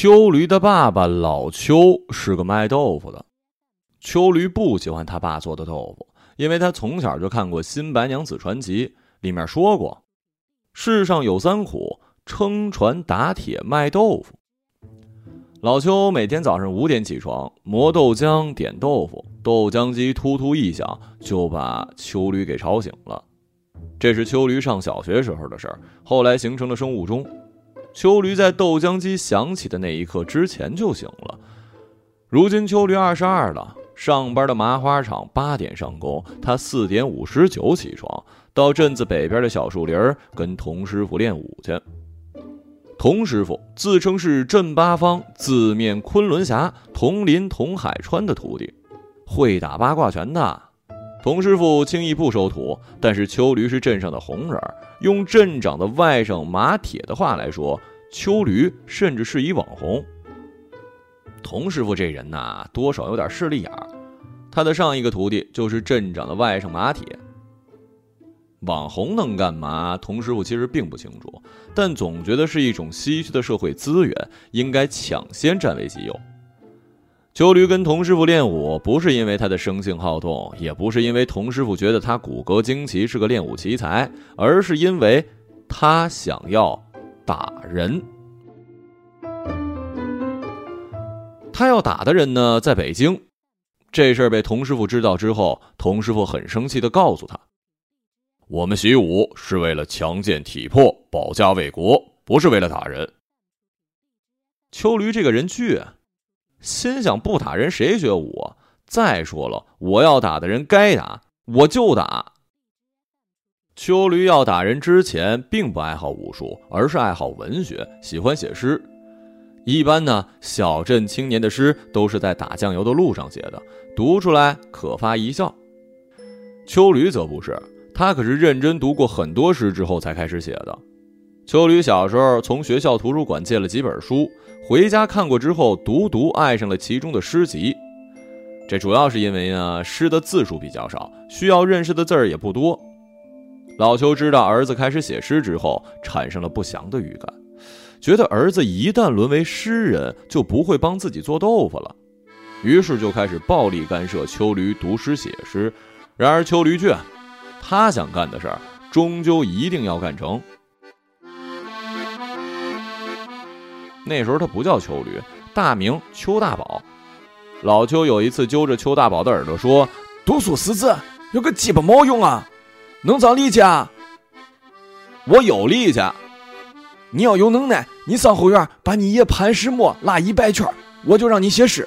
秋驴的爸爸老邱是个卖豆腐的，秋驴不喜欢他爸做的豆腐，因为他从小就看过《新白娘子传奇》，里面说过世上有三苦，撑船打铁卖豆腐。老邱每天早上5点起床，磨豆浆点豆腐，豆浆机突突一响就把秋驴给吵醒了。这是秋驴上小学时候的事儿，后来形成了生物钟。秋驴在豆浆机响起的那一刻之前就醒了。如今秋驴22了，上班的麻花厂8点上工，他4点59起床，到镇子北边的小树林跟童师傅练武去。童师傅自称是镇八方字面昆仑峡佟林佟海川的徒弟，会打八卦拳的。童师傅轻易不收徒，但是秋驴是镇上的红人，用镇长的外甥马铁的话来说，秋驴甚至是一网红。童师傅这人呐，多少有点势利眼儿。他的上一个徒弟就是镇长的外甥马铁。网红能干嘛？童师傅其实并不清楚，但总觉得是一种稀缺的社会资源，应该抢先占为己有。秋驴跟童师傅练武，不是因为他的生性好动，也不是因为童师傅觉得他骨骼惊奇是个练武奇才，而是因为他想要打人。他要打的人呢，在北京。这事儿被童师傅知道之后，童师傅很生气地告诉他，我们习武是为了强健体魄，保家卫国，不是为了打人。秋驴这个人倔，心想不打人谁学武啊？再说了，我要打的人该打，我就打。秋驴要打人之前并不爱好武术，而是爱好文学，喜欢写诗。一般呢，小镇青年的诗都是在打酱油的路上写的，读出来可发一笑。秋驴则不是，他可是认真读过很多诗之后才开始写的。秋驴小时候从学校图书馆借了几本书，回家看过之后独爱上了其中的诗集。这主要是因为呢，诗的字数比较少，需要认识的字儿也不多。老邱知道儿子开始写诗之后，产生了不祥的预感，觉得儿子一旦沦为诗人，就不会帮自己做豆腐了，于是就开始暴力干涉秋驴读诗写诗。然而秋驴倔，他想干的事儿终究一定要干成。那时候他不叫秋驴，大名邱大宝。老邱有一次揪着邱大宝的耳朵说，读书识字有个鸡巴毛用啊，能长力气啊。我有力气，你要有能耐，你上后院把你爷盘石磨拉一百圈，我就让你写诗。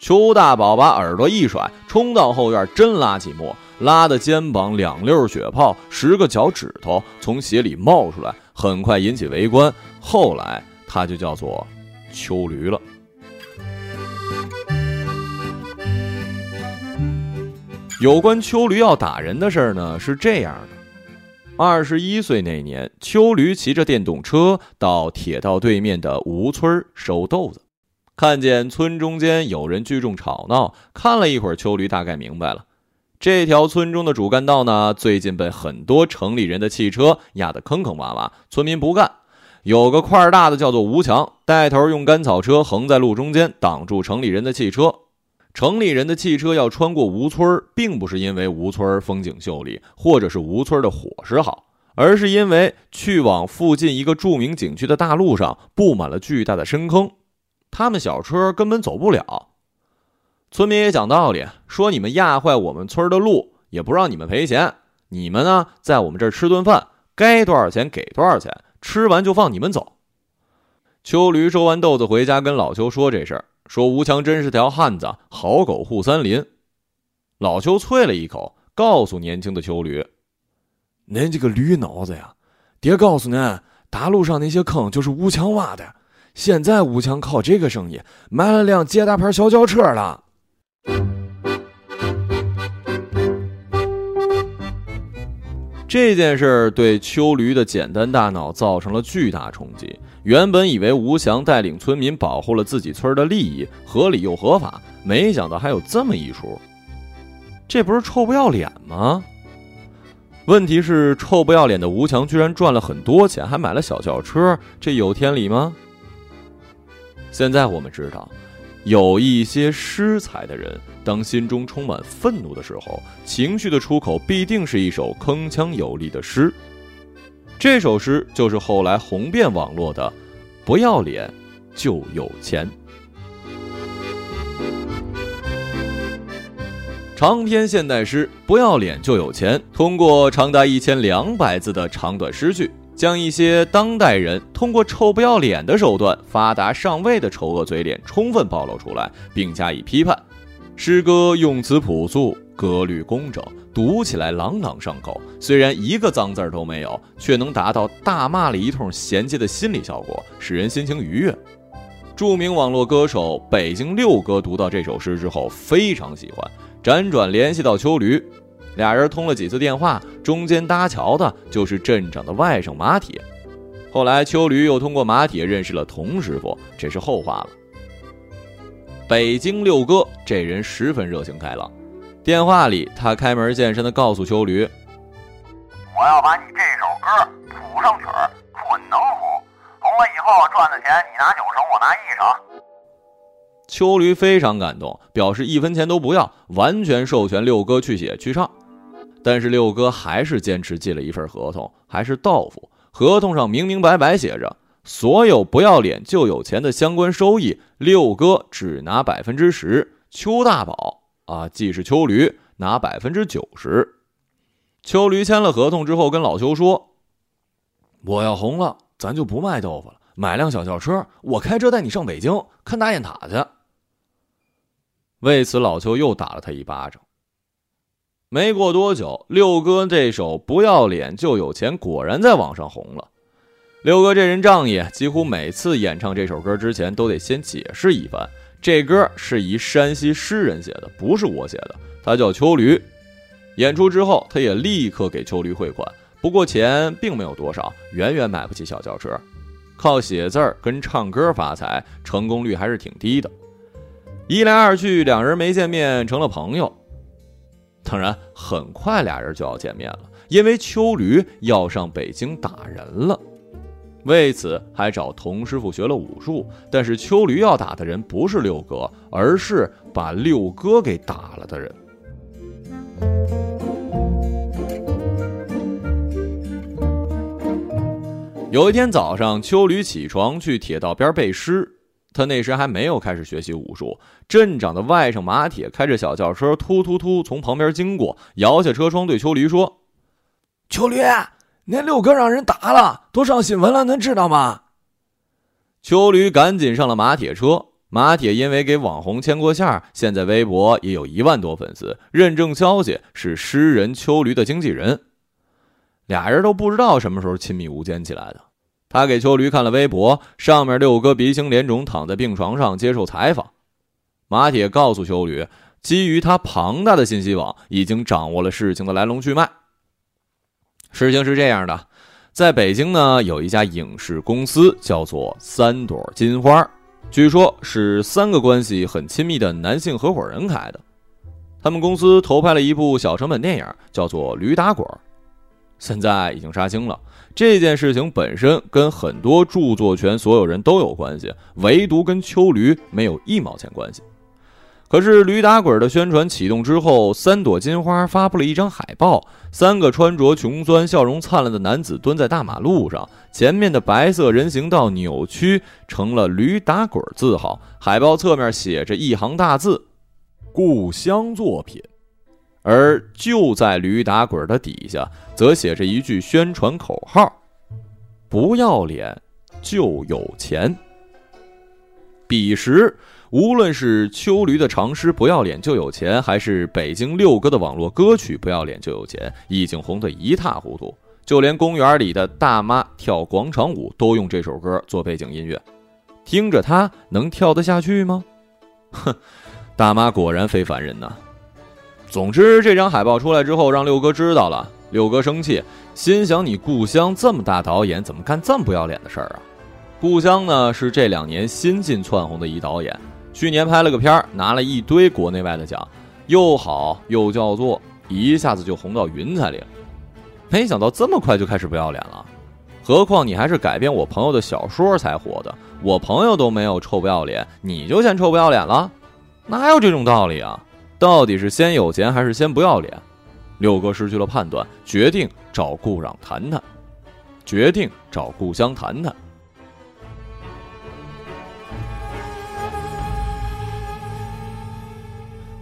邱大宝把耳朵一甩，冲到后院，真拉起磨，拉的肩膀2溜血泡，10个脚趾头从鞋里冒出来，很快引起围观，后来他就叫做秋驴了。有关秋驴要打人的事儿呢，是这样的：21岁那年，秋驴骑着电动车到铁道对面的吴村收豆子。看见村中间有人聚众吵闹，看了一会儿，秋驴大概明白了，这条村中的主干道呢，最近被很多城里人的汽车压得坑坑洼洼，村民不干。有个块大的叫做吴强，带头用干草车横在路中间，挡住城里人的汽车。城里人的汽车要穿过吴村，并不是因为吴村风景秀丽，或者是吴村的伙食好，而是因为去往附近一个著名景区的大路上布满了巨大的深坑，他们小车根本走不了。村民也讲道理，说你们压坏我们村的路，也不让你们赔钱，你们呢，在我们这儿吃顿饭，该多少钱给多少钱，吃完就放你们走。秋驴收完豆子回家跟老邱说这事儿，说吴强真是条汉子，好狗护三邻。老邱啐了一口，告诉年轻的秋驴，您这个驴脑子呀，爹告诉您，大路上那些坑就是吴强挖的，现在吴强靠这个生意买了辆捷达牌小轿车了。这件事对秋驴的简单大脑造成了巨大冲击，原本以为吴强带领村民保护了自己村的利益，合理又合法，没想到还有这么一出，这不是臭不要脸吗？问题是臭不要脸的吴强居然赚了很多钱，还买了小轿车，这有天理吗？现在我们知道，有一些失才的人，当心中充满愤怒的时候，情绪的出口必定是一首铿锵有力的诗。这首诗就是后来红遍网络的《不要脸就有钱》。长篇现代诗《不要脸就有钱》，通过长达1200字的长短诗句，将一些当代人通过臭不要脸的手段发达上位的丑恶嘴脸充分暴露出来，并加以批判。诗歌用词朴素，歌律工整，读起来朗朗上口，虽然一个脏字都没有，却能达到大骂了一通衔接的心理效果，使人心情愉悦。著名网络歌手北京六哥读到这首诗之后非常喜欢，辗转联系到秋驴，俩人通了几次电话，中间搭桥的就是镇长的外甥马铁。后来秋驴又通过马铁认识了童师傅，这是后话了。北京六哥这人十分热情开朗，电话里他开门见山地告诉秋驴，我要把你这首歌谱上曲儿，滚能谱，红了以后赚的钱你拿90%，我拿1%。秋驴非常感动，表示一分钱都不要，完全授权六哥去写去唱。但是六哥还是坚持寄了一份合同，还是到付，合同上明明白白写着，所有不要脸就有钱的相关收益，六哥只拿10%，邱大宝既是秋驴拿90%。秋驴签了合同之后跟老邱说，我要红了，咱就不卖豆腐了，买辆小轿车，我开车带你上北京看大雁塔去。为此老邱又打了他1巴掌。没过多久，六哥这首《不要脸就有钱》果然在网上红了。六哥这人仗义，几乎每次演唱这首歌之前都得先解释一番，这歌是一山西诗人写的，不是我写的，他叫秋驴。演出之后他也立刻给秋驴汇款，不过钱并没有多少，远远买不起小轿车，靠写字儿跟唱歌发财，成功率还是挺低的。一来二去，两人没见面成了朋友。当然很快俩人就要见面了，因为秋驴要上北京打人了。为此还找童师傅学了武术，但是秋驴要打的人不是六哥，而是把六哥给打了的人。有一天早上，秋驴起床去铁道边背诗，他那时还没有开始学习武术。镇长的外甥马铁开着小轿车突突突从旁边经过，摇下车窗对秋驴说，秋驴，那六哥让人打了，都上新闻了，能知道吗？秋驴赶紧上了马铁车。马铁因为给网红牵过线，现在微博也有1万多粉丝，认证消息是诗人秋驴的经纪人。俩人都不知道什么时候亲密无间起来的。他给秋驴看了微博，上面六哥鼻青脸肿躺在病床上接受采访。马铁告诉秋驴，基于他庞大的信息网，已经掌握了事情的来龙去脉。事情是这样的，在北京呢，有一家影视公司叫做3朵金花，据说是3个关系很亲密的男性合伙人开的。他们公司投拍了一部小成本电影，叫做《驴打滚》，现在已经杀青了。这件事情本身跟很多著作权所有人都有关系，唯独跟秋驴没有1毛钱关系。可是驴打滚的宣传启动之后，3朵金花发布了一张海报，3个穿着穷酸笑容灿烂的男子蹲在大马路上，前面的白色人行道扭曲成了驴打滚字号，海报侧面写着一行大字，故乡作品。而就在驴打滚的底下则写着一句宣传口号，不要脸就有钱。彼时无论是秋驴的长诗《不要脸就有钱》，还是北京六哥的网络歌曲《不要脸就有钱》，已经红得一塌糊涂，就连公园里的大妈跳广场舞都用这首歌做背景音乐。听着它能跳得下去吗？哼，大妈果然非凡人呐。总之这张海报出来之后让六哥知道了，六哥生气，心想你故乡这么大导演，怎么干这么不要脸的事儿啊。故乡呢是这2年新近窜红的一导演，去年拍了个片儿，拿了一堆国内外的奖，又好又叫座，一下子就红到云彩里了。没想到这么快就开始不要脸了。何况你还是改编我朋友的小说才火的，我朋友都没有臭不要脸，你就先臭不要脸了？哪有这种道理啊？到底是先有钱还是先不要脸？六哥失去了判断，决定找顾壤谈谈，决定找故乡谈谈。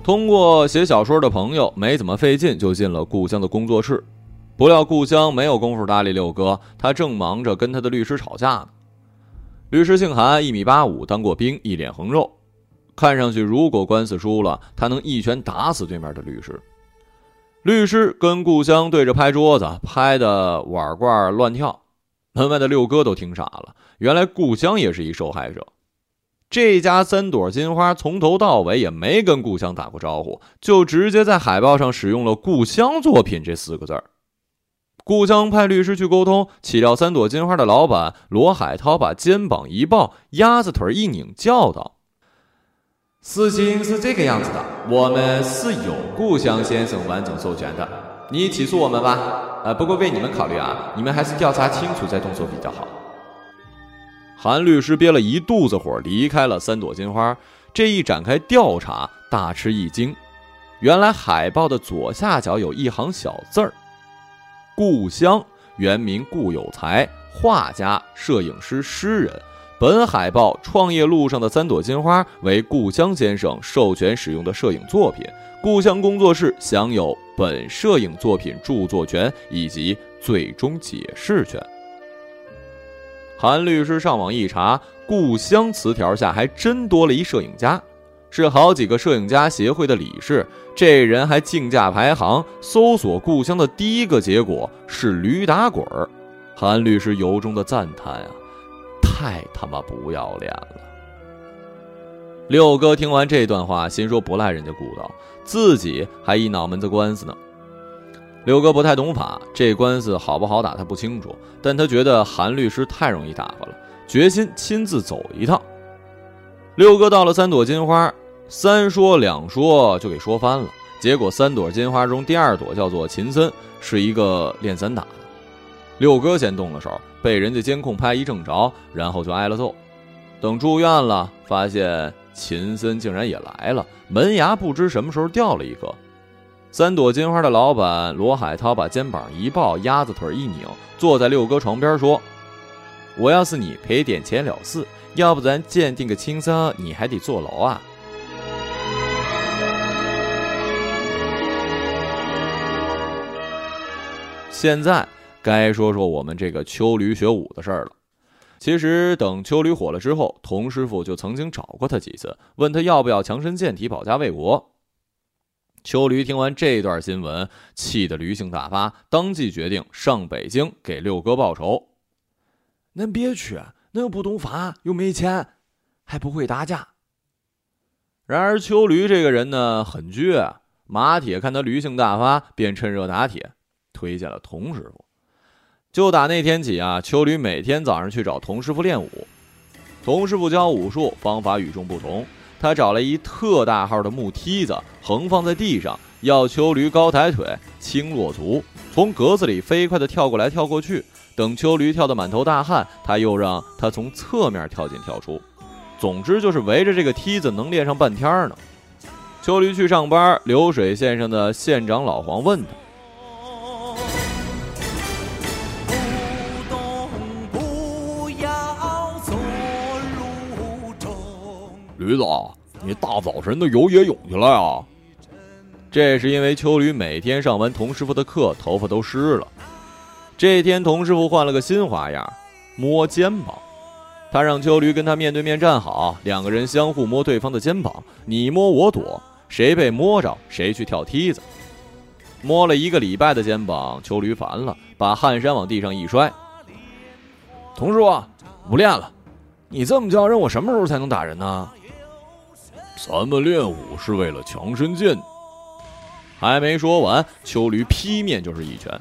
通过写小说的朋友没怎么费劲就进了故乡的工作室，不料故乡没有功夫搭理六哥，他正忙着跟他的律师吵架呢。律师姓韩，1.85米，当过兵，一脸横肉，看上去如果官司输了，他能一拳打死对面的律师。律师跟故乡对着拍桌子，拍的碗罐乱跳，门外的六哥都听傻了，原来故乡也是一受害者。这家三朵金花从头到尾也没跟故乡打过招呼，就直接在海报上使用了故乡作品这四个字儿。故乡派律师去沟通，岂料三朵金花的老板罗海涛把肩膀一抱，鸭子腿一拧，叫道：事情是这个样子的，我们是有故乡先生完整授权的，你起诉我们吧，不过为你们考虑啊，你们还是调查清楚再动手比较好。韩律师憋了一肚子火，离开了三朵金花。这一展开调查，大吃一惊，原来海报的左下角有一行小字儿：故乡原名顾有才，画家、摄影师、诗人，本海报创业路上的三朵金花为故乡先生授权使用的摄影作品，故乡工作室享有本摄影作品著作权以及最终解释权。韩律师上网一查，故乡词条下还真多了一摄影家，是好几个摄影家协会的理事，这人还竞价排行，搜索故乡的第一个结果是驴打滚。韩律师由衷的赞叹啊，太他妈不要脸了。六哥听完这段话，心说不赖人家顾导，自己还一脑门子官司呢。六哥不太懂法，这官司好不好打他不清楚，但他觉得韩律师太容易打发了，决心亲自走一趟。六哥到了三朵金花，三说两说就给说翻了，结果三朵金花中第二朵叫做秦森，是一个练散打的。六哥先动了手，被人家监控拍一正着，然后就挨了揍。等住院了，发现秦森竟然也来了，门牙不知什么时候掉了一个。三朵金花的老板罗海涛把肩膀一抱，鸭子腿一拧，坐在六哥床边说：我要是你赔点钱了事，要不咱鉴定个轻伤，你还得坐牢啊。现在该说说我们这个秋驴学武的事儿了。其实等秋驴火了之后，童师傅就曾经找过他几次，问他要不要强身健体保家卫国。秋驴听完这段新闻，气得驴性大发，当即决定上北京给六哥报仇。恁别去，那又不懂法，又没钱，还不会打架。然而秋驴这个人呢，很倔，马铁看他驴性大发，便趁热打铁，推荐了童师傅。就打那天起啊，秋驴每天早上去找童师傅练武。童师傅教武术方法与众不同，他找了一特大号的木梯子，横放在地上，要秋驴高抬腿轻落足，从格子里飞快地跳过来跳过去，等秋驴跳得满头大汗，他又让他从侧面跳进跳出。总之就是围着这个梯子能练上半天呢。秋驴去上班，流水线上的县长老黄问他：驴子，你大早晨的游野泳去了呀？这是因为秋驴每天上完童师傅的课，头发都湿了。这天童师傅换了个新花样，摸肩膀。他让秋驴跟他面对面站好，两个人相互摸对方的肩膀，你摸我躲，谁被摸着谁去跳梯子。摸了一个礼拜的肩膀，秋驴烦了，把汗衫往地上一摔：童师傅，不练了，你这么叫人，我什么时候才能打人呢？咱们练武是为了强身健体。还没说完，秋驴劈面就是一拳。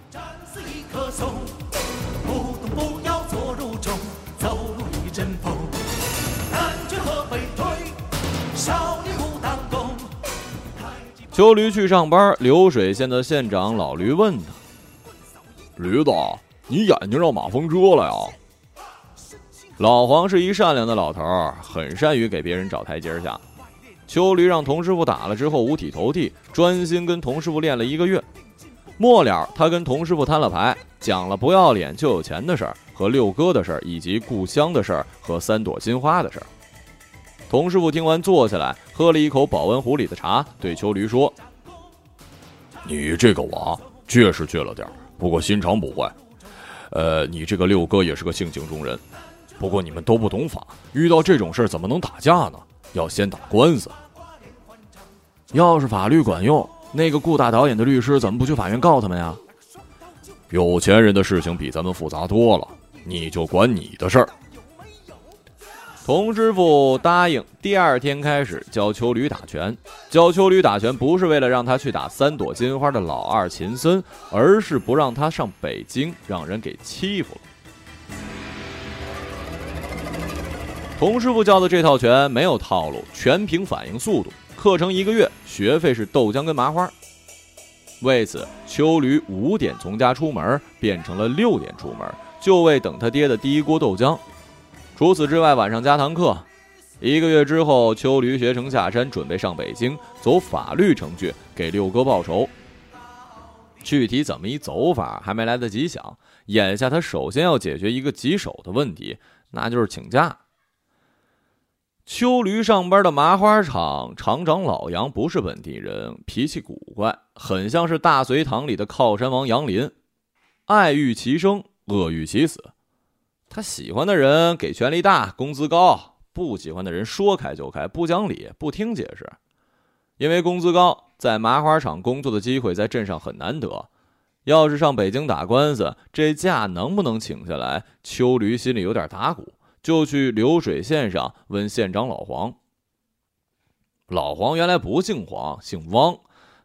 秋驴去上班，流水线的县长老驴问他：驴子，你眼睛让马蜂蛰了呀！”老黄是一善良的老头，很善于给别人找台阶下。秋驴让童师傅打了之后五体投地，专心跟童师傅练了一个月。末了，他跟童师傅摊了牌，讲了不要脸就有钱的事儿，和六哥的事儿，以及故乡的事儿和三朵金花的事儿。童师傅听完坐下来，喝了一口保温壶里的茶，对秋驴说：“你这个娃确实倔了点，不过心肠不坏。你这个六哥也是个性情中人，不过你们都不懂法，遇到这种事怎么能打架呢？要先打官司。要是法律管用，那个顾大导演的律师怎么不去法院告他们呀？有钱人的事情比咱们复杂多了，你就管你的事儿。”童师傅答应，第二天开始教秋驴打拳。教秋驴打拳不是为了让他去打三朵金花的老二秦森，而是不让他上北京，让人给欺负了。童师傅教的这套拳没有套路，全凭反应速度。课程一个月，学费是豆浆跟麻花。为此，秋驴5点从家出门，变成了6点出门，就为等他爹的第一锅豆浆。除此之外，晚上加堂课。一个月之后，秋驴学成下山，准备上北京走法律程序，给六哥报仇。具体怎么一走法还没来得及想，眼下他首先要解决一个棘手的问题，那就是请假。秋驴上班的麻花厂厂长老杨不是本地人，脾气古怪，很像是大隋唐里的靠山王杨林，爱欲其生，恶欲其死。他喜欢的人给权力大，工资高；不喜欢的人说开就开，不讲理，不听解释。因为工资高，在麻花厂工作的机会在镇上很难得。要是上北京打官司，这假能不能请下来？秋驴心里有点打鼓，就去流水线上问县长老黄。老黄原来不姓黄，姓汪，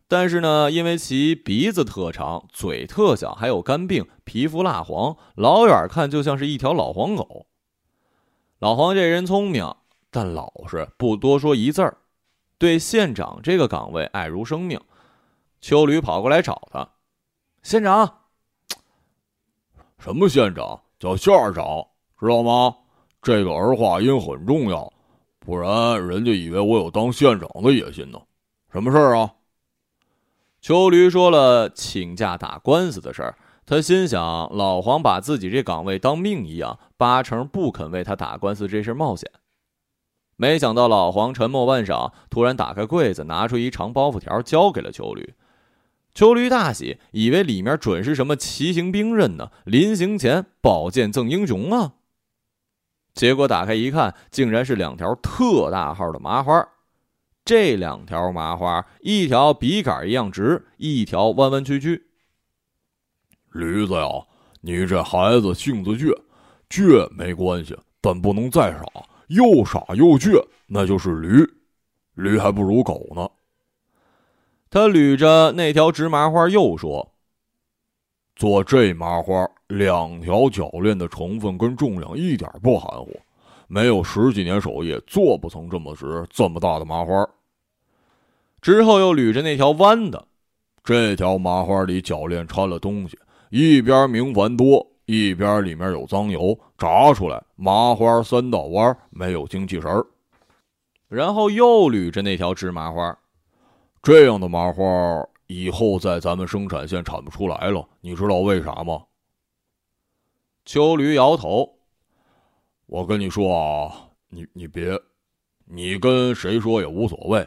但是呢，因为其鼻子特长，嘴特小，还有肝病，皮肤蜡黄，老远看就像是一条老黄狗。老黄这人聪明，但老实，不多说一字儿，对县长这个岗位爱如生命。秋驴跑过来找他：“县长。”“什么县长？叫县长，知道吗？这个儿化音很重要，不然人家以为我有当县长的野心呢。什么事儿啊？”秋驴说了请假打官司的事儿，他心想老黄把自己这岗位当命一样，八成不肯为他打官司这事冒险。没想到老黄沉默半晌，突然打开柜子，拿出一长包袱条交给了秋驴。秋驴大喜，以为里面准是什么奇形兵刃呢，临行前宝剑赠英雄啊。结果打开一看，竟然是2条特大号的麻花。这2条麻花，一条笔杆一样直，一条弯弯曲曲。“驴子呀，你这孩子性子倔，倔没关系，但不能再傻，又傻又倔，那就是驴，驴还不如狗呢。”他捋着那条直麻花又说：“做这麻花，2条铰链的成分跟重量一点不含糊。没有10几年手艺，做不成这么直这么大的麻花。”之后又捋着那条弯的，这条麻花里铰链掺了东西，一边明矾多，一边里面有脏油，炸出来麻花3道弯，没有精气神儿。然后又捋着那条直麻花，这样的麻花以后在咱们生产线产不出来了，你知道为啥吗？秋驴摇头：“我跟你说啊，你别，你跟谁说也无所谓。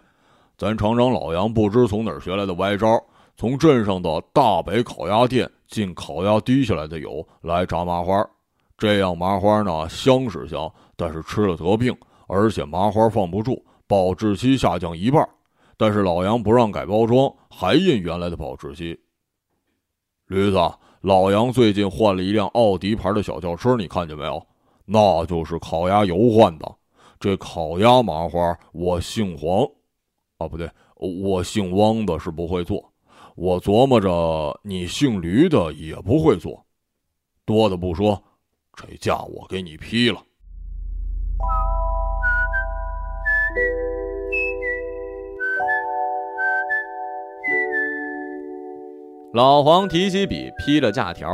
咱厂长老杨不知从哪儿学来的歪招，从镇上的大北烤鸭店进烤鸭滴下来的油来炸麻花。这样麻花呢，香是香，但是吃了得病，而且麻花放不住，保质期下降一半。但是老杨不让改包装，还印原来的保质期。驴子，老杨最近换了一辆奥迪牌的小轿车，你看见没有？那就是烤鸭油换的。这烤鸭麻花，我姓黄，啊不对，我姓汪的是不会做。我琢磨着你姓驴的也不会做。多的不说，这架我给你批了。”老黄提起笔批了假条。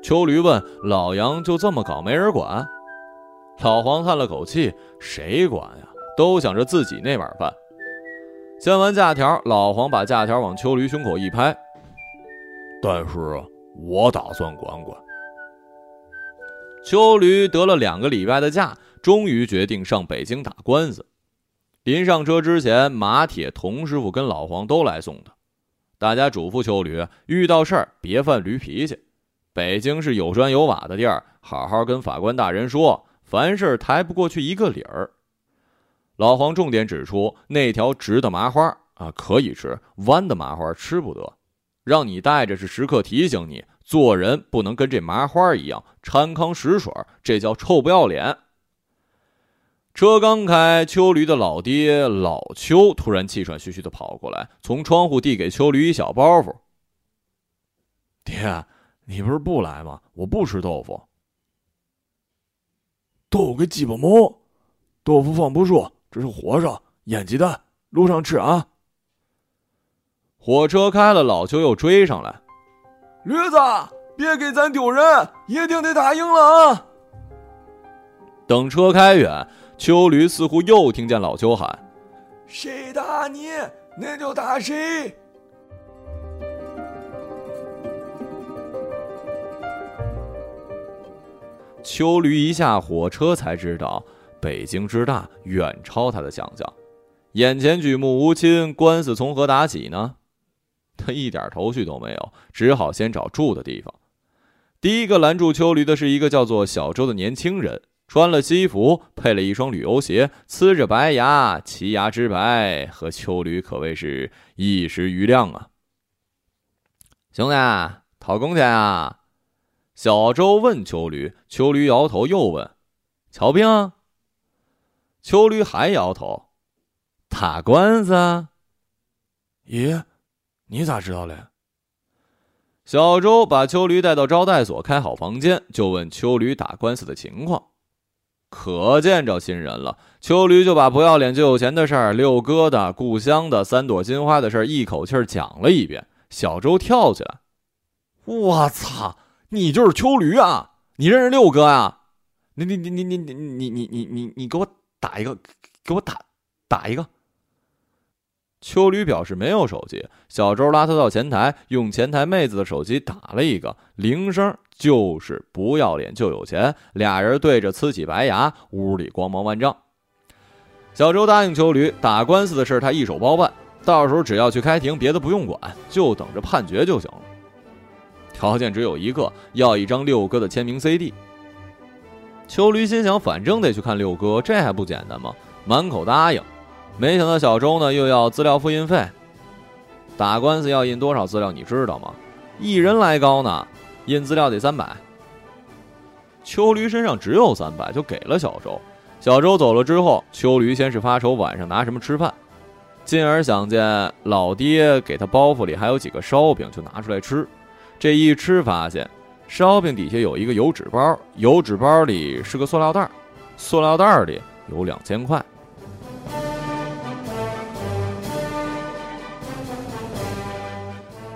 秋驴问老杨：“就这么搞没人管？”老黄叹了口气：“谁管呀？都想着自己那碗饭。”签完假条，老黄把假条往秋驴胸口一拍：“但是我打算管管。”秋驴得了2个礼拜的假，终于决定上北京打官司。临上车之前，马铁、童师傅跟老黄都来送他。大家嘱咐秋驴，遇到事儿别犯驴脾气。北京是有砖有瓦的地儿，好好跟法官大人说，凡事抬不过去一个理儿。老黄重点指出，那条直的麻花可以吃，弯的麻花吃不得，让你带着是时刻提醒你，做人不能跟这麻花一样掺糠使水，这叫臭不要脸。车刚开，秋驴的老爹老邱突然气喘吁吁地跑过来，从窗户递给秋驴一小包袱：“爹，你不是不来吗？我不吃豆腐。”“豆腐给鸡巴猫，豆腐放不住，这是活上演鸡蛋，路上吃啊。”火车开了，老邱又追上来：“驴子，别给咱丢人，一定得打赢了啊！”等车开远，秋驴似乎又听见老邱喊：“谁打你，那就打谁。”秋驴一下火车才知道，北京之大远超他的想象。眼前举目无亲，官司从何打起呢？他一点头绪都没有，只好先找住的地方。第一个拦住秋驴的是一个叫做小周的年轻人。穿了西服，配了一双旅游鞋，呲着白牙，齐牙之白，和秋驴可谓是一时瑜亮啊。“兄弟，讨工钱啊？”小周问秋驴。秋驴摇头，又问：“瞧病啊？”秋驴还摇头。“打官司啊。”“咦，你咋知道嘞？”小周把秋驴带到招待所，开好房间，就问秋驴打官司的情况。可见着新人了，秋驴就把不要脸就有钱的事儿、六哥的、故乡的、3朵金花的事儿一口气讲了一遍。小周跳起来：“我操，你就是秋驴啊？你认识六哥啊？你给我打一个，给我打一个！”秋驴表示没有手机，小周拉他到前台，用前台妹子的手机打了一个，铃声就是不要脸就有钱，俩人对着呲起白牙，屋里光芒万丈。小周答应秋驴，打官司的事他一手包办，到时候只要去开庭，别的不用管，就等着判决就行了。条件只有一个，要一张六哥的签名 CD。 秋驴心想，反正得去看六哥，这还不简单吗？满口答应。没想到小周呢又要资料复印费。打官司要印多少资料你知道吗？一人来高呢，印资料得300。秋驴身上只有300，就给了小周。小周走了之后，秋驴先是发愁晚上拿什么吃饭，进而想见老爹给他包袱里还有几个烧饼，就拿出来吃。这一吃发现，烧饼底下有一个油纸包，油纸包里是个塑料袋，塑料袋里有2000块。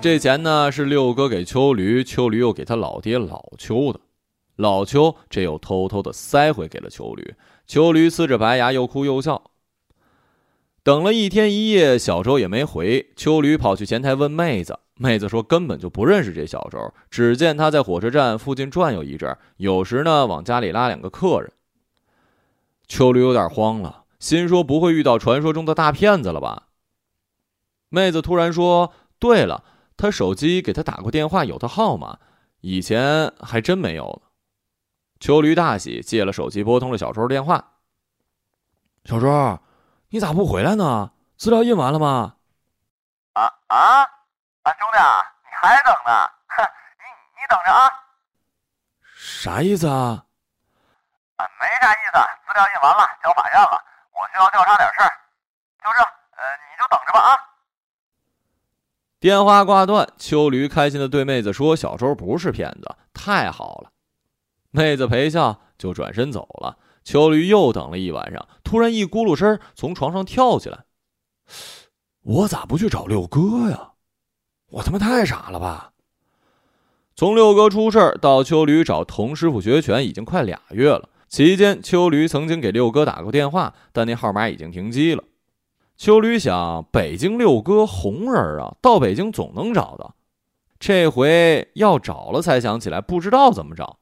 这钱呢是六哥给秋驴，秋驴又给他老爹老邱的，老邱这又偷偷的塞回给了秋驴。秋驴呲着白牙，又哭又笑。等了1天1夜，小周也没回。秋驴跑去前台问妹子，妹子说根本就不认识这小周，只见他在火车站附近转悠一阵，有时呢往家里拉2个客人。秋驴有点慌了，心说不会遇到传说中的大骗子了吧？妹子突然说：“对了，他手机给他打过电话，有他号码，以前还真没有呢。”秋驴大喜，借了手机拨通了小周电话：“小周，你咋不回来呢？资料印完了吗？”“兄弟，你还等呢？哼，你等着啊。”“啥意思啊？”“没啥意思，资料印完了，交法院了，我需要调查点事儿，就这，你就等着吧啊。”电话挂断，秋驴开心地对妹子说：“小周不是骗子，太好了。”妹子陪笑，就转身走了。秋驴又等了一晚上，突然一咕噜声从床上跳起来：“我咋不去找六哥呀？我他妈太傻了吧！”从六哥出事到秋驴找童师傅学拳已经快2月了，期间秋驴曾经给六哥打过电话，但那号码已经停机了。秋驴想，北京六哥红人啊，到北京总能找到，这回要找了才想起来不知道怎么找。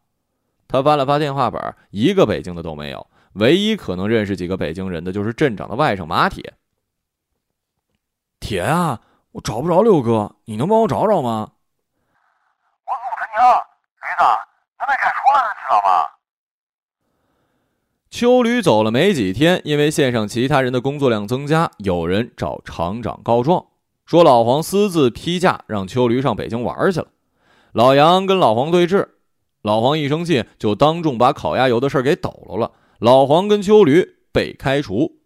他翻了翻电话本，一个北京的都没有，唯一可能认识几个北京人的就是镇长的外甥马铁。铁啊，我找不着六哥，你能帮我找找吗？我走着呢，驴子，咱得赶出来了，知道吗？秋驴走了没几天，因为县上其他人的工作量增加，有人找厂长告状，说老黄私自批假让秋驴上北京玩去了。老杨跟老黄对峙，老黄一生气就当众把烤鸭油的事给抖搂了，老黄跟秋驴被开除。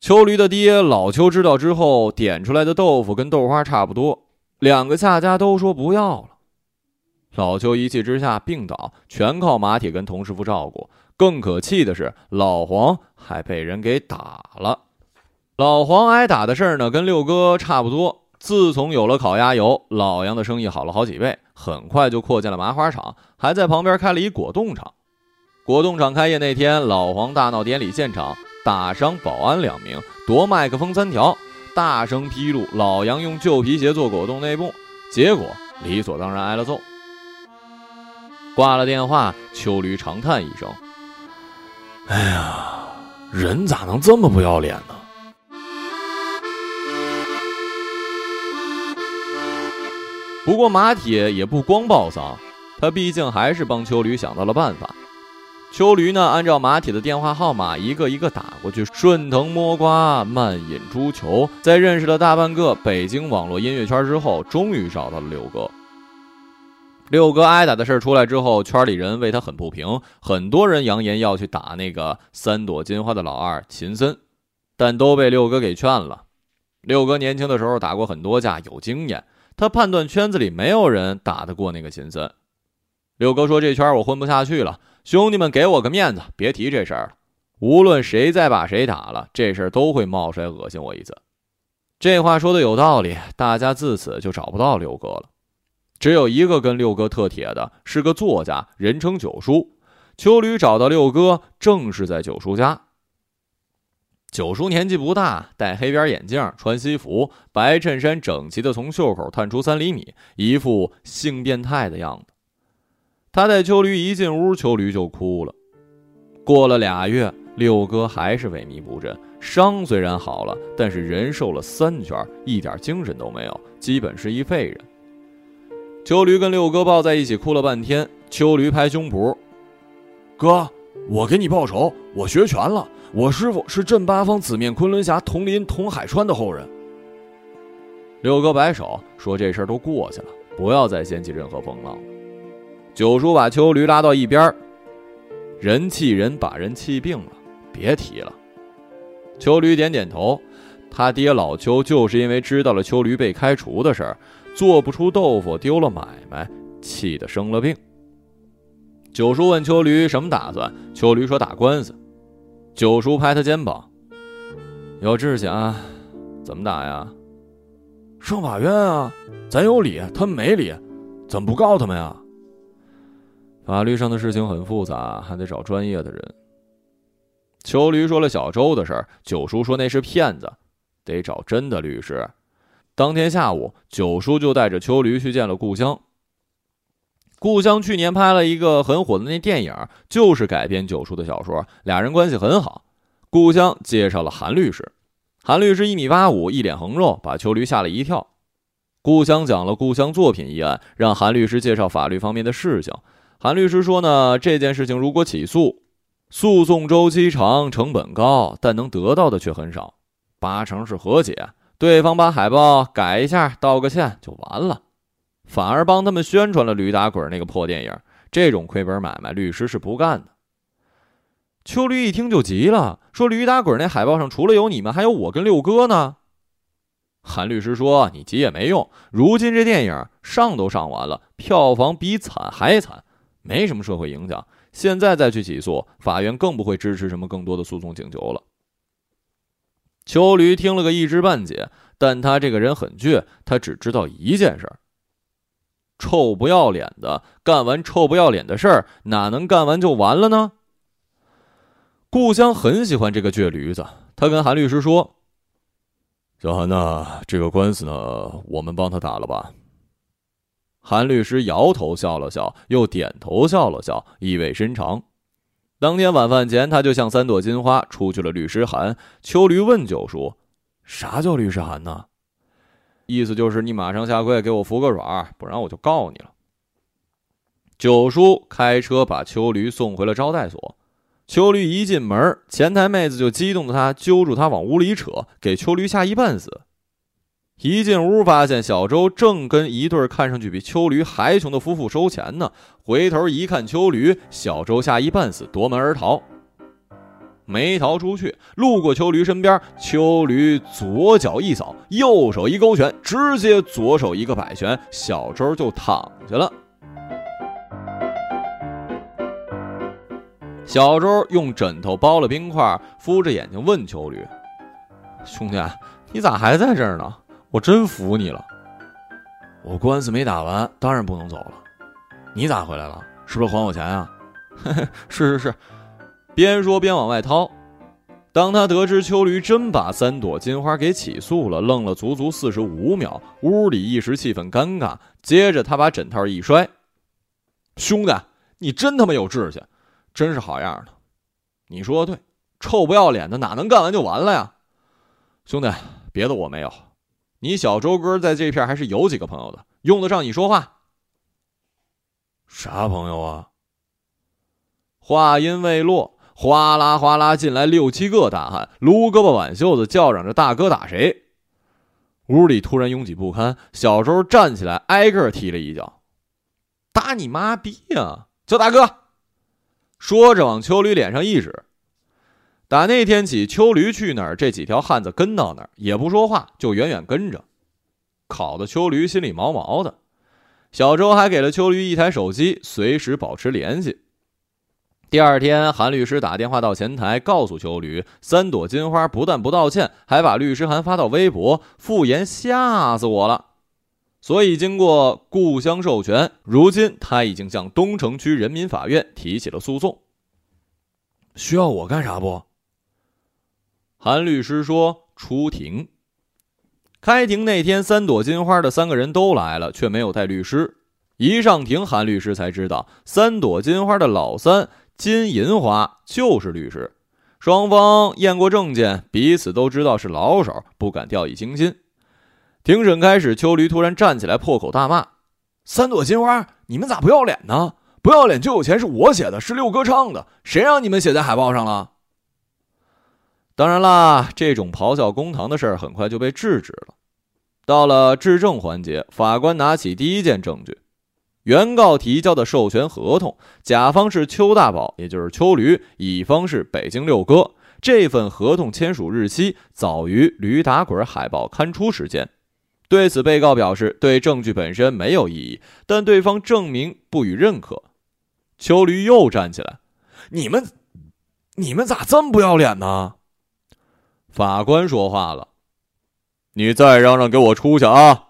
秋驴的爹老秋知道之后，点出来的豆腐跟豆花差不多，两个恰家都说不要了。老秋一气之下病倒，全靠马铁跟童师傅照顾。更可气的是，老黄还被人给打了。老黄挨打的事儿呢，跟六哥差不多。自从有了烤鸭油，老杨的生意好了好几倍，很快就扩建了麻花厂，还在旁边开了一果冻厂。果冻厂开业那天，老黄大闹典礼现场，打伤保安2名，夺麦克风3条，大声披露老杨用旧皮鞋做果冻内幕，结果理所当然挨了揍。挂了电话，秋驴长叹一声，哎呀，人咋能这么不要脸呢？不过马铁也不光暴丧，他毕竟还是帮秋驴想到了办法。秋驴呢，按照马铁的电话号码一个一个打过去，顺藤摸瓜，慢引出球，在认识了大半个北京网络音乐圈之后，终于找到了六哥。六哥挨打的事出来之后，圈里人为他很不平，很多人扬言要去打那个3朵金花的老二秦森，但都被六哥给劝了。六哥年轻的时候打过很多架，有经验，他判断圈子里没有人打得过那个秦森。六哥说，这圈我混不下去了，兄弟们给我个面子，别提这事儿了。无论谁再把谁打了，这事儿都会冒出来恶心我一次。这话说的有道理，大家自此就找不到六哥了。只有一个跟六哥特铁的，是个作家，人称九叔。秋驴找到六哥，正是在九叔家。九叔年纪不大，戴黑边眼镜，穿西服，白衬衫整齐的从袖口探出3厘米，一副性变态的样子。他带秋驴一进屋，秋驴就哭了。过了2月，六哥还是萎靡不振，伤虽然好了，但是人受了3圈，一点精神都没有，基本是一废人。秋驴跟六哥抱在一起哭了半天，秋驴拍胸脯，哥，我给你报仇，我学拳了，我师傅是镇八方紫面昆仑峡佟林佟海川的后人。六哥摆手说，这事儿都过去了，不要再掀起任何风浪。九叔把秋驴拉到一边，人气人把人气病了，别提了。秋驴点点头，他爹老秋就是因为知道了秋驴被开除的事儿，做不出豆腐，丢了买卖，气得生了病。九叔问秋驴什么打算，秋驴说打官司。九叔拍他肩膀，有志气啊，怎么打呀？上法院啊，咱有理，他们没理，怎么不告他们呀？法律上的事情很复杂，还得找专业的人。秋驴说了小周的事儿，九叔说那是骗子，得找真的律师。当天下午，九叔就带着秋驴去见了故乡。故乡去年拍了一个很火的那电影，就是改编九叔的小说，俩人关系很好。故乡介绍了韩律师，韩律师1.85米，一脸横肉，把秋驴吓了一跳。故乡讲了故乡作品一案，让韩律师介绍法律方面的事情。韩律师说呢，这件事情如果起诉，诉讼周期长，成本高，但能得到的却很少，80%是和解。对方把海报改一下，道个歉就完了，反而帮他们宣传了驴打滚那个破电影，这种亏本买卖律师是不干的。秋驴一听就急了，说驴打滚那海报上除了有你们，还有我跟六哥呢。韩律师说，你急也没用，如今这电影上都上完了，票房比惨还惨，没什么社会影响，现在再去起诉，法院更不会支持什么更多的诉讼请求了。秋驴听了个一知半解，但他这个人很倔，他只知道一件事儿。臭不要脸的，干完臭不要脸的事儿，哪能干完就完了呢？故乡很喜欢这个倔驴子，他跟韩律师说：“小韩呐，这个官司呢，我们帮他打了吧。”韩律师摇头笑了笑，又点头笑了笑，意味深长。当天晚饭前，他就像三朵金花出去了律师函。秋驴问九叔：“啥叫律师函呢？”意思就是你马上下跪给我服个软，不然我就告你了。九叔开车把秋驴送回了招待所。秋驴一进门，前台妹子就激动的他揪住他往屋里扯，给秋驴吓一半死。一进屋发现小周正跟一对看上去比秋驴还穷的夫妇收钱呢，回头一看秋驴，小周吓一半死，夺门而逃。没逃出去，路过秋驴身边，秋驴左脚一扫，右手一勾拳，直接左手一个摆拳，小周就躺下了。小周用枕头包了冰块，敷着眼睛问秋驴：“兄弟，你咋还在这儿呢？我真服你了。”“我官司没打完，当然不能走了。你咋回来了？是不是还我钱啊？”“是是是。”边说边往外掏。当他得知秋驴真把三朵金花给起诉了，愣了足足45秒，屋里一时气氛尴尬。接着他把枕套一摔：“兄弟，你真他妈有志气，真是好样的！你说的对，臭不要脸的哪能干完就完了呀？兄弟，别的我没有，你小周哥在这片还是有几个朋友的，用得上你说话。”“啥朋友啊？”话音未落，哗啦哗啦进来6、7个大汉，撸胳膊挽袖子，叫嚷着大哥打谁。屋里突然拥挤不堪，小周站起来挨个踢了一脚：“打你妈逼啊，叫大哥！”说着往秋驴脸上一指。打那天起，秋驴去哪儿，这几条汉子跟到哪儿，也不说话，就远远跟着，烤的秋驴心里毛毛的。小周还给了秋驴一台手机，随时保持联系。第二天，韩律师打电话到前台，告诉秋驴，三朵金花不但不道歉，还把律师函发到微博，复言吓死我了。所以经过故乡授权，如今他已经向东城区人民法院提起了诉讼。“需要我干啥不？”韩律师说：“出庭。”开庭那天，三朵金花的3个人都来了，却没有带律师。一上庭，韩律师才知道，三朵金花的老三金银花就是律师，双方验过证件，彼此都知道是老手，不敢掉以轻心。庭审开始，秋驴突然站起来破口大骂：“三朵金花，你们咋不要脸呢？不要脸就有钱是我写的，是六哥唱的，谁让你们写在海报上了？”当然啦，这种咆哮公堂的事儿很快就被制止了。到了质证环节，法官拿起第一件证据，原告提交的授权合同，甲方是邱大宝，也就是秋驴，乙方是北京六哥。这份合同签署日期早于驴打滚海报刊出时间。对此，被告表示对证据本身没有异议，但对方证明不予认可。秋驴又站起来：“你们咋这么不要脸呢？”法官说话了：“你再嚷嚷，给我出去啊！”“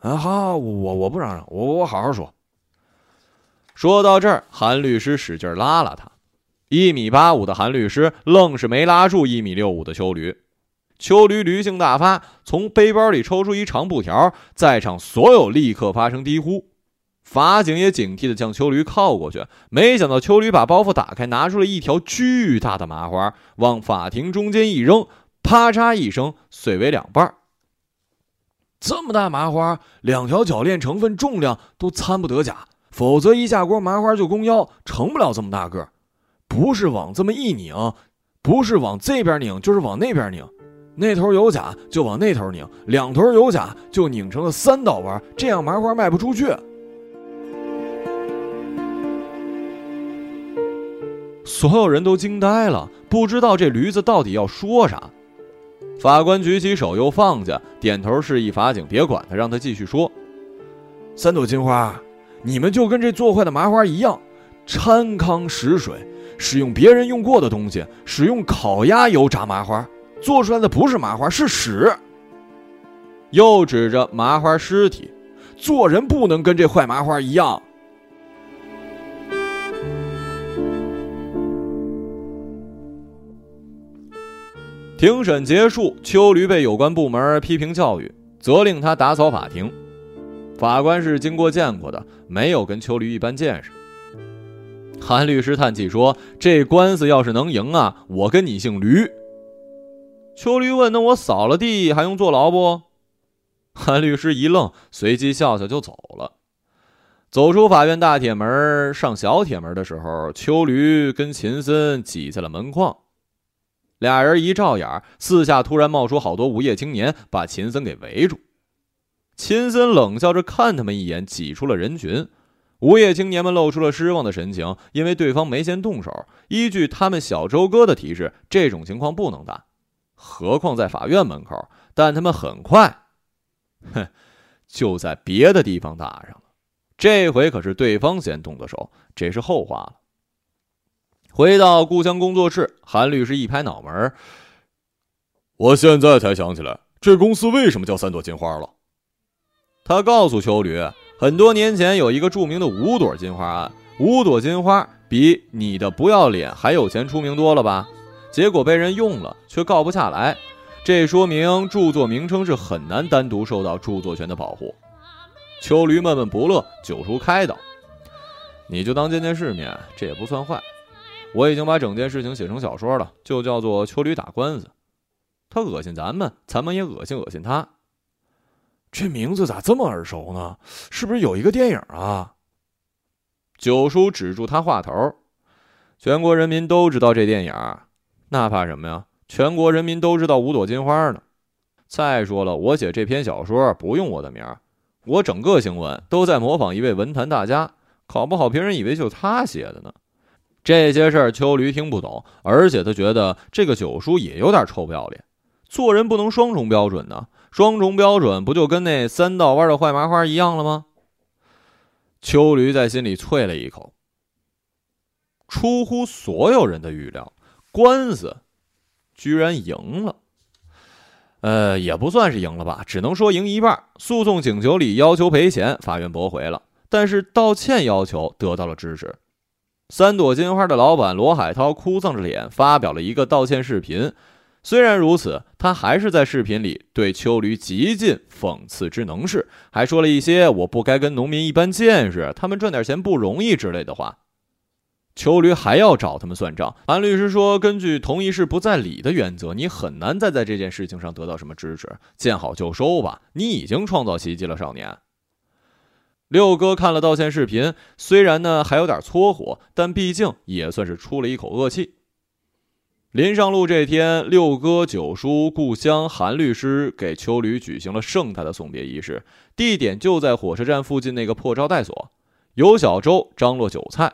啊，好，我不嚷嚷，我好好说。”说到这儿，韩律师使劲拉了他。1.85米的韩律师愣是没拉住1.65米的秋驴。秋驴驴性大发，从背包里抽出一长布条，在场所有立刻发生低呼。法警也警惕地向秋驴靠过去，没想到秋驴把包袱打开，拿出了一条巨大的麻花，往法庭中间一扔，啪嚓一声碎为两半。这么大麻花，2条铰链成分重量都参不得假，否则一下锅麻花就弓腰，成不了这么大个。不是往这么一拧，不是往这边拧，就是往那边拧，那头有假就往那头拧，2头有假就拧成了3道弯，这样麻花卖不出去。所有人都惊呆了，不知道这驴子到底要说啥。法官举起手又放下，点头示意法警别管他，让他继续说：“三朵金花，你们就跟这做坏的麻花一样，掺糠使水，使用别人用过的东西，使用烤鸭油炸麻花，做出来的不是麻花，是屎。”又指着麻花尸体，做人不能跟这坏麻花一样。庭审结束，邱驴被有关部门批评教育，责令他打扫法庭。法官是经过见过的，没有跟邱驴一般见识。韩律师叹气说：“这官司要是能赢啊，我跟你姓驴。”邱驴问：“那我扫了地还用坐牢不？”韩律师一愣，随即笑笑就走了。走出法院大铁门，上小铁门的时候，邱驴跟秦森挤在了门框。俩人一照眼，四下突然冒出好多无业青年，把秦森给围住。秦森冷笑着看他们一眼，挤出了人群。无业青年们露出了失望的神情，因为对方没先动手。依据他们小周哥的提示，这种情况不能打，何况在法院门口。但他们很快，就在别的地方打上了。这回可是对方先动的手，这是后话了。回到故乡工作室，韩律师一拍脑门：“我现在才想起来，这公司为什么叫三朵金花了。”他告诉邱驴，很多年前有一个著名的五朵金花案，五朵金花比你的不要脸还有钱出名多了吧？结果被人用了，却告不下来。这说明著作名称是很难单独受到著作权的保护。邱驴闷闷不乐，酒叔开导：“你就当见见世面，这也不算坏。我已经把整件事情写成小说了，就叫做《邱驴打官司》。他恶心咱们，咱们也恶心他。这名字咋这么耳熟呢？是不是有一个电影啊？”九叔指住他话头：“全国人民都知道这电影，那怕什么呀？全国人民都知道五朵金花呢。再说了，我写这篇小说不用我的名，我整个行文都在模仿一位文坛大家，搞不好别人以为就是他写的呢。”这些事儿邱驴听不懂，而且他觉得这个九叔也有点臭不要脸。做人不能双重标准呢，双重标准不就跟那三道弯的坏麻花一样了吗？邱驴在心里啐了一口。出乎所有人的预料，官司居然赢了。也不算是赢了吧，只能说赢一半。诉讼请求里要求赔钱，法院驳回了，但是道歉要求得到了支持。三朵金花的老板罗海涛哭丧着脸发表了一个道歉视频，虽然如此，他还是在视频里对邱驴极尽讽刺之能事，还说了一些“我不该跟农民一般见识，他们赚点钱不容易”之类的话。邱驴还要找他们算账。韩律师说，根据同一事不在理的原则，你很难再在这件事情上得到什么支持，见好就收吧，你已经创造奇迹了，少年。六哥看了道歉视频，虽然呢还有点搓火，但毕竟也算是出了一口恶气。临上路这天，六哥、九叔、故乡、韩律师给邱驴举行了盛大的送别仪式，地点就在火车站附近那个破招待所，由小周张罗酒菜。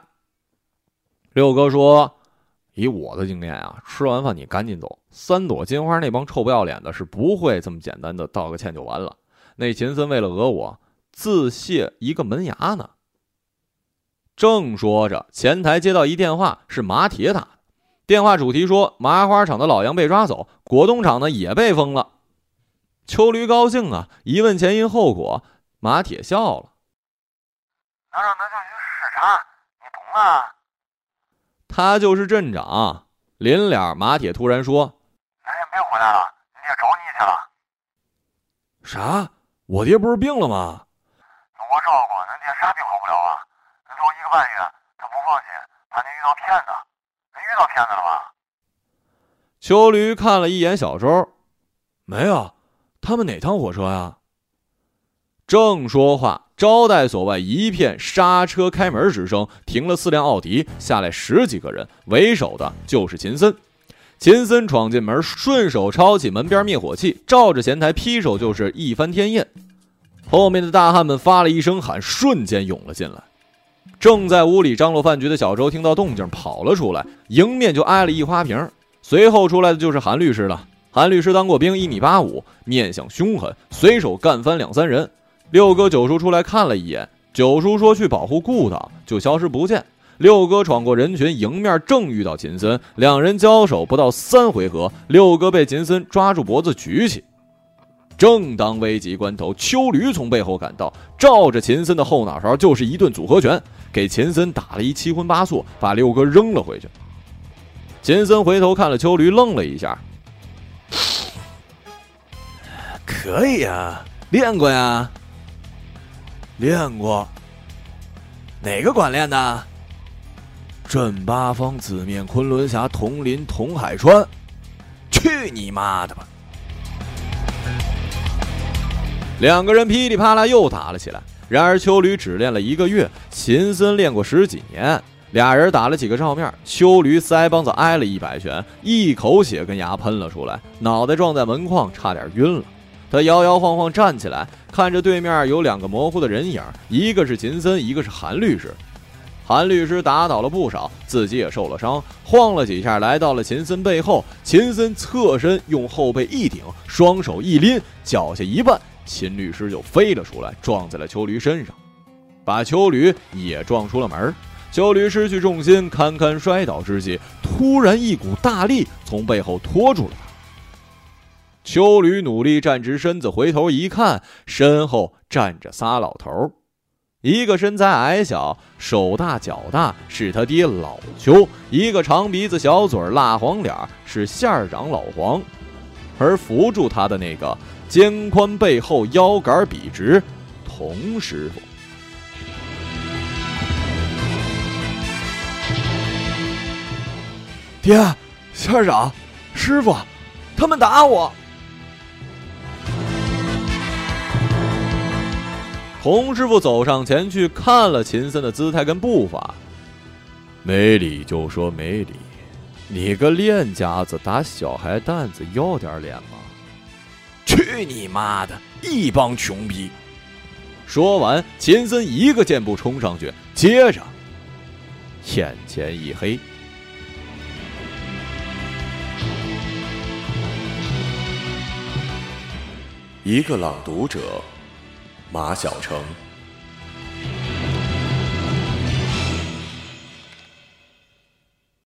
六哥说：“以我的经验啊，吃完饭你赶紧走，三朵金花那帮臭不要脸的是不会这么简单的道个歉就完了。那秦森为了讹我，自卸一个门牙呢。”正说着，前台接到一电话，是马铁打。电话主题说麻花厂的老杨被抓走，果冻厂呢也被封了。邱驴高兴啊，一问前因后果，马铁笑了：“能让他上刑市场，你懂啊。”他就是镇长。临了，马铁突然说：“咱也没回来了，你也找你去了。”“啥？我爹不是病了吗？”“我照顾咱爹，啥病好不了啊！能照一个半月，他不放心，怕您遇到骗子。您遇到骗子了吧？”邱驴看了一眼小周：“没有，他们哪趟火车呀？”正说话，招待所外一片刹车开门之声，停了4辆奥迪，下来10几个人，为首的就是秦森。秦森闯进门，顺手抄起门边灭火器，照着前台劈手就是一翻天印。后面的大汉们发了一声喊，瞬间涌了进来。正在屋里张罗饭局的小周听到动静跑了出来，迎面就挨了一花瓶。随后出来的就是韩律师了。韩律师当过兵，1.85米，面相凶狠，随手干翻2、3人。六哥、九叔出来看了一眼，九叔说去保护故党，就消失不见。六哥闯过人群，迎面正遇到秦森，两人交手不到3回合，六哥被秦森抓住脖子举起。正当危急关头，秋驴从背后赶到，照着秦森的后脑勺就是一顿组合拳，给秦森打了一七荤八素，把六哥扔了回去。秦森回头看了秋驴，愣了一下。可以啊，练过呀。练过。哪个馆练的？镇八方、紫面、昆仑峡、铜林、铜海川。去你妈的吧！两个人噼里啪啦又打了起来。然而秋驴只练了一个月，秦森练过十几年。俩人打了几个照面，秋驴腮帮子挨了100拳，一口血跟牙喷了出来，脑袋撞在门框，差点晕了。他摇摇晃晃站起来，看着对面有两个模糊的人影，一个是秦森，一个是韩律师。韩律师打倒了不少，自己也受了伤，晃了几下来到了秦森背后。秦森侧身用后背一顶，双手一拎，脚下一绊，秦律师就飞了出来，撞在了秋驴身上，把秋驴也撞出了门。秋驴失去重心，堪堪摔倒之际，突然一股大力从背后拖住了他。秋驴努力站直身子，回头一看，身后站着仨老头，一个身材矮小，手大脚大，是他爹老秋；一个长鼻子小嘴蜡黄脸，是县长老黄；而扶住他的那个肩宽背厚，腰杆笔直，童师傅。爹，县长，师傅，他们打我！童师傅走上前去，看了秦森的姿态跟步伐，没理就说没理，你个练家子打小孩蛋子，要点脸吗？去你妈的！一帮穷逼！说完，秦森一个箭步冲上去，接着眼前一黑。一个朗读者，马晓成。